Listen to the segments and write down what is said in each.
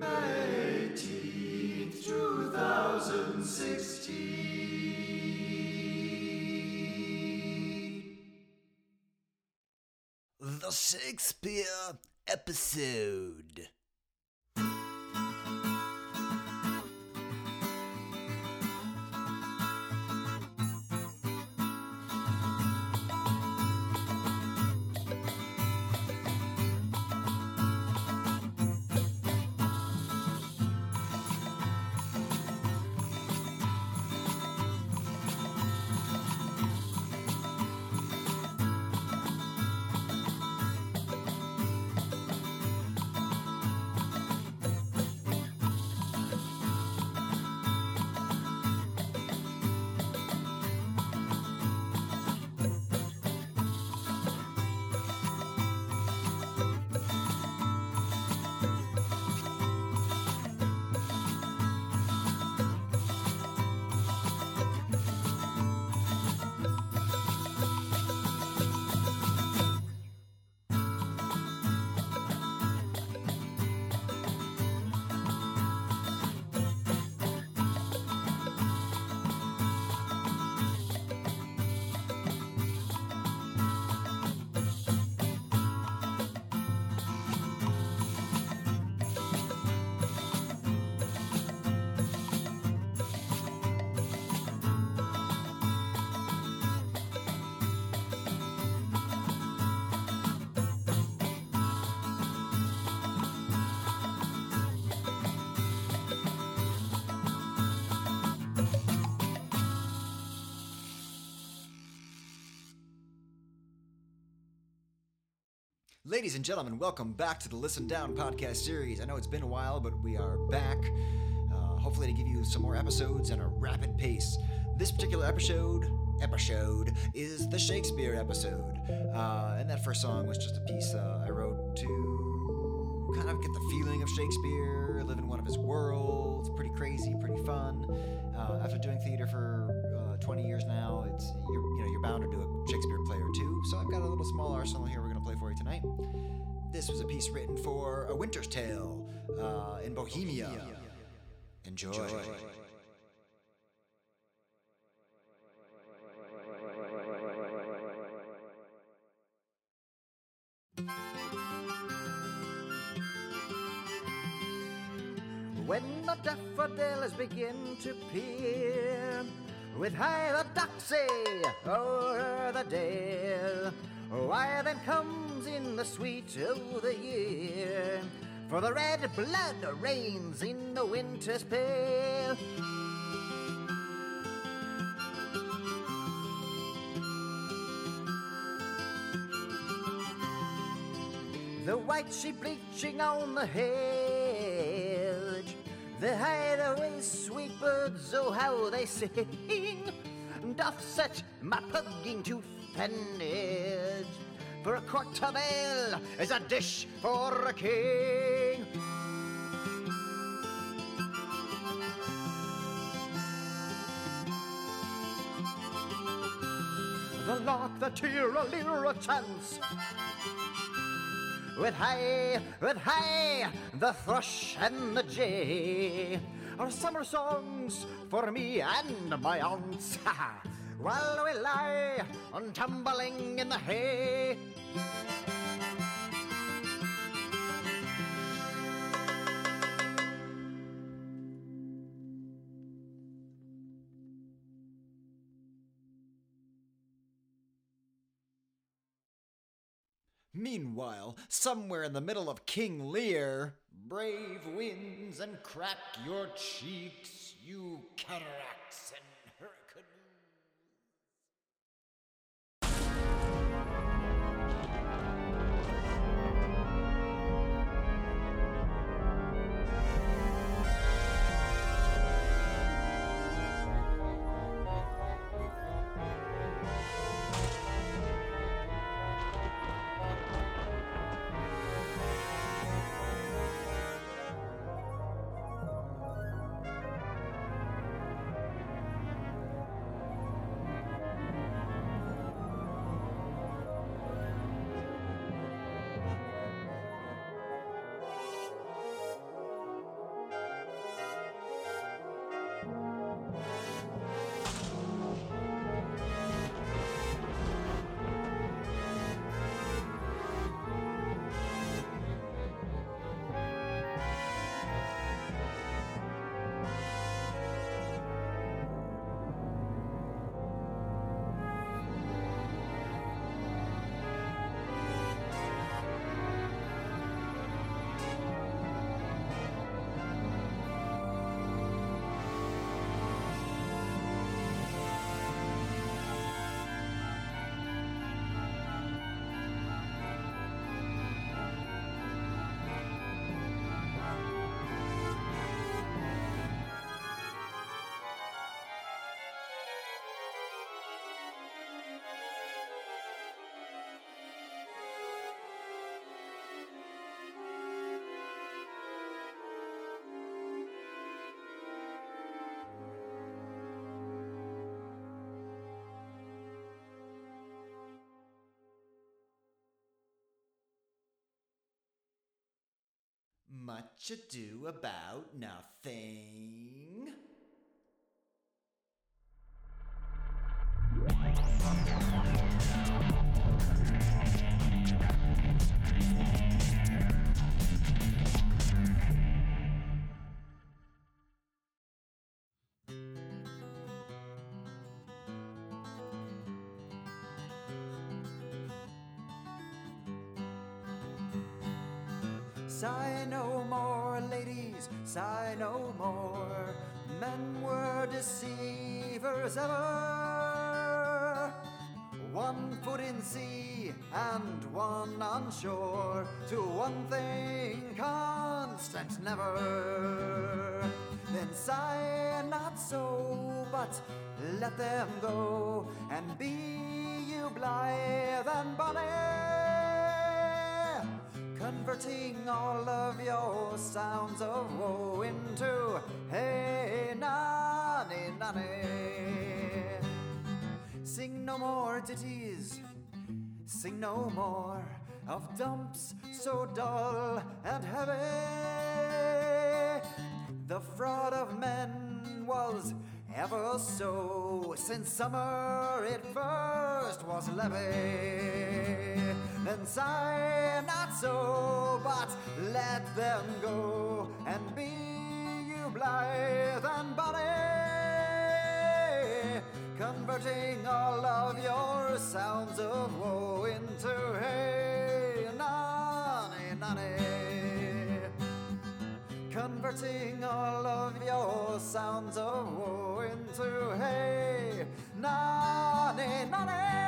May 18th, 2016. The Shakespeare episode. Ladies and gentlemen, welcome back to the Listen Down podcast series. I know it's been a while, but we are back, hopefully to give you some more episodes at a rapid pace. This particular episode is the Shakespeare episode, and that first song was just a piece I wrote to kind of get the feeling of Shakespeare, live in one of his worlds. Pretty crazy, pretty fun. After doing theater for 20 years now, it's you're bound to do a Shakespeare play or two, so I've got a little small arsenal here. Play for you tonight. This was a piece written for A Winter's Tale in Bohemia. Enjoy. When the daffodils begin to peer, with high the doxy o'er the dale, why then comes in the sweet o' the year, for the red blood reigns in the winter's pale. The white sheep bleaching on the hedge, the hideaway sweet birds, oh how they sing, doth set my pugging to Pendage. For a quart of ale is a dish for a king. The lark, the tiralira chants, with hey, the thrush and the jay are summer songs for me and my aunts. While we lie on tumbling in the hay. Meanwhile, somewhere in the middle of King Lear, brave winds and crack your cheeks, you cataracts and hurricanes. Much Ado About Nothing. Sigh no more, ladies, sigh no more. Men were deceivers ever. One foot in sea and one on shore, to one thing constant never. Then sigh not so, but let them go, and be you blithe and bonny, converting all of your sounds of woe into hey, nanny, nanny. Sing no more ditties, sing no more of dumps so dull and heavy. The fraud of men was ever so, since summer it first was levied. Then sigh not so, but let them go, and be you blithe and bonny, converting all of your sounds of woe into hey, nanny, nanny. Converting all of your sounds of woe into hey, nanny, nanny.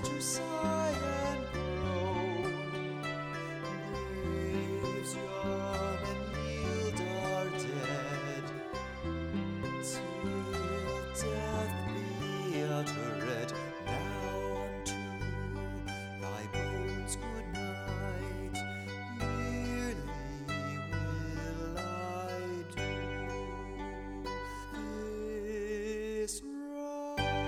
To sigh and groan, graves yawn and yield our dead, till death be uttered. Now unto thy bones good night, yearly will I do this. Thank you.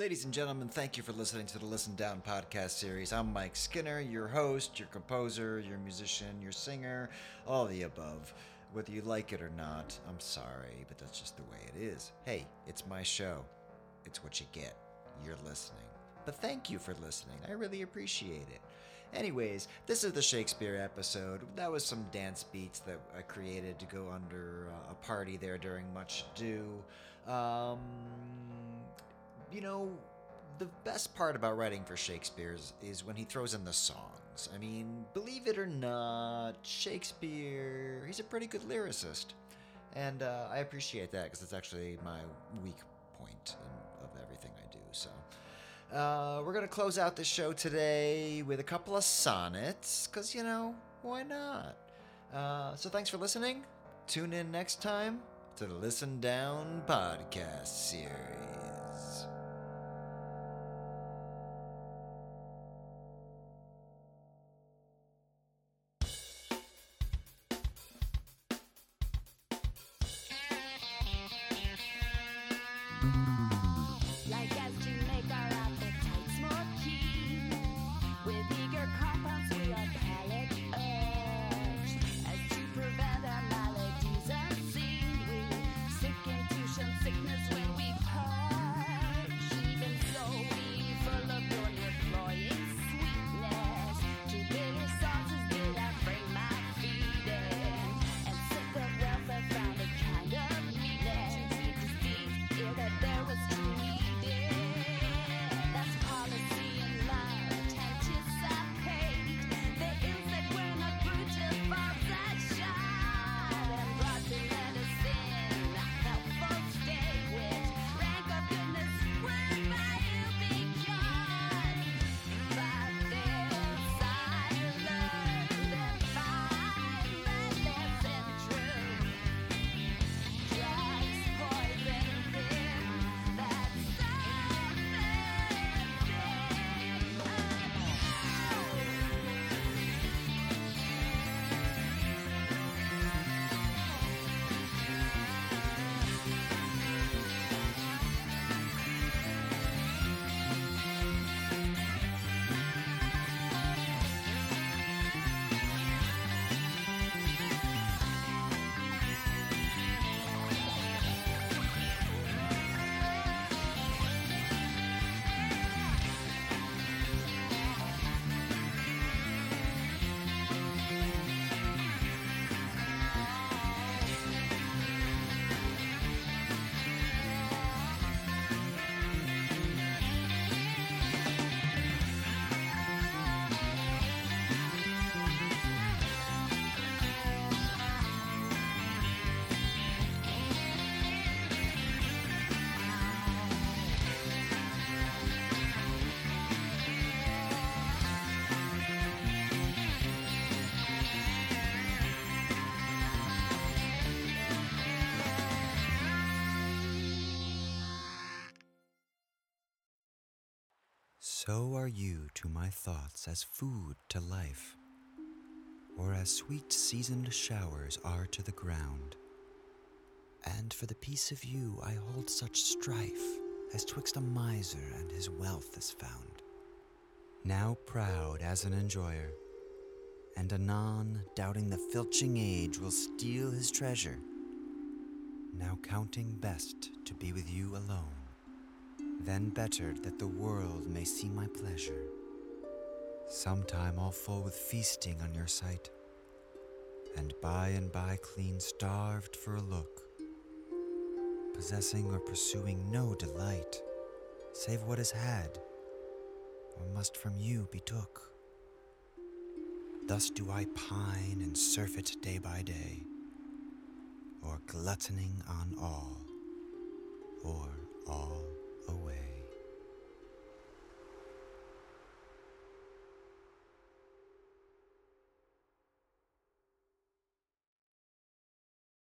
Ladies and gentlemen, thank you for listening to the Listen Down podcast series. I'm Mike Skinner, your host, your composer, your musician, your singer, all the above. Whether you like it or not, I'm sorry, but that's just the way it is. Hey, it's my show. It's what you get. You're listening. But thank you for listening. I really appreciate it. Anyways, this is the Shakespeare episode. That was some dance beats that I created to go under a party there during Much Ado. You know, the best part about writing for Shakespeare is when he throws in the songs. I mean, believe it or not, Shakespeare, he's a pretty good lyricist. And I appreciate that because it's actually my weak point of everything I do. So we're going to close out the show today with a couple of sonnets because, you know, why not? So thanks for listening. Tune in next time to the Listen Down podcast series. So are you to my thoughts as food to life, or as sweet seasoned showers are to the ground. And for the peace of you I hold such strife as twixt a miser and his wealth is found. Now proud as an enjoyer, and anon doubting the filching age will steal his treasure, now counting best to be with you alone. Then bettered that the world may see my pleasure. Sometime all full with feasting on your sight, and by clean starved for a look, possessing or pursuing no delight, save what is had, or must from you be took. Thus do I pine and surfeit day by day, or gluttoning on all, or all away.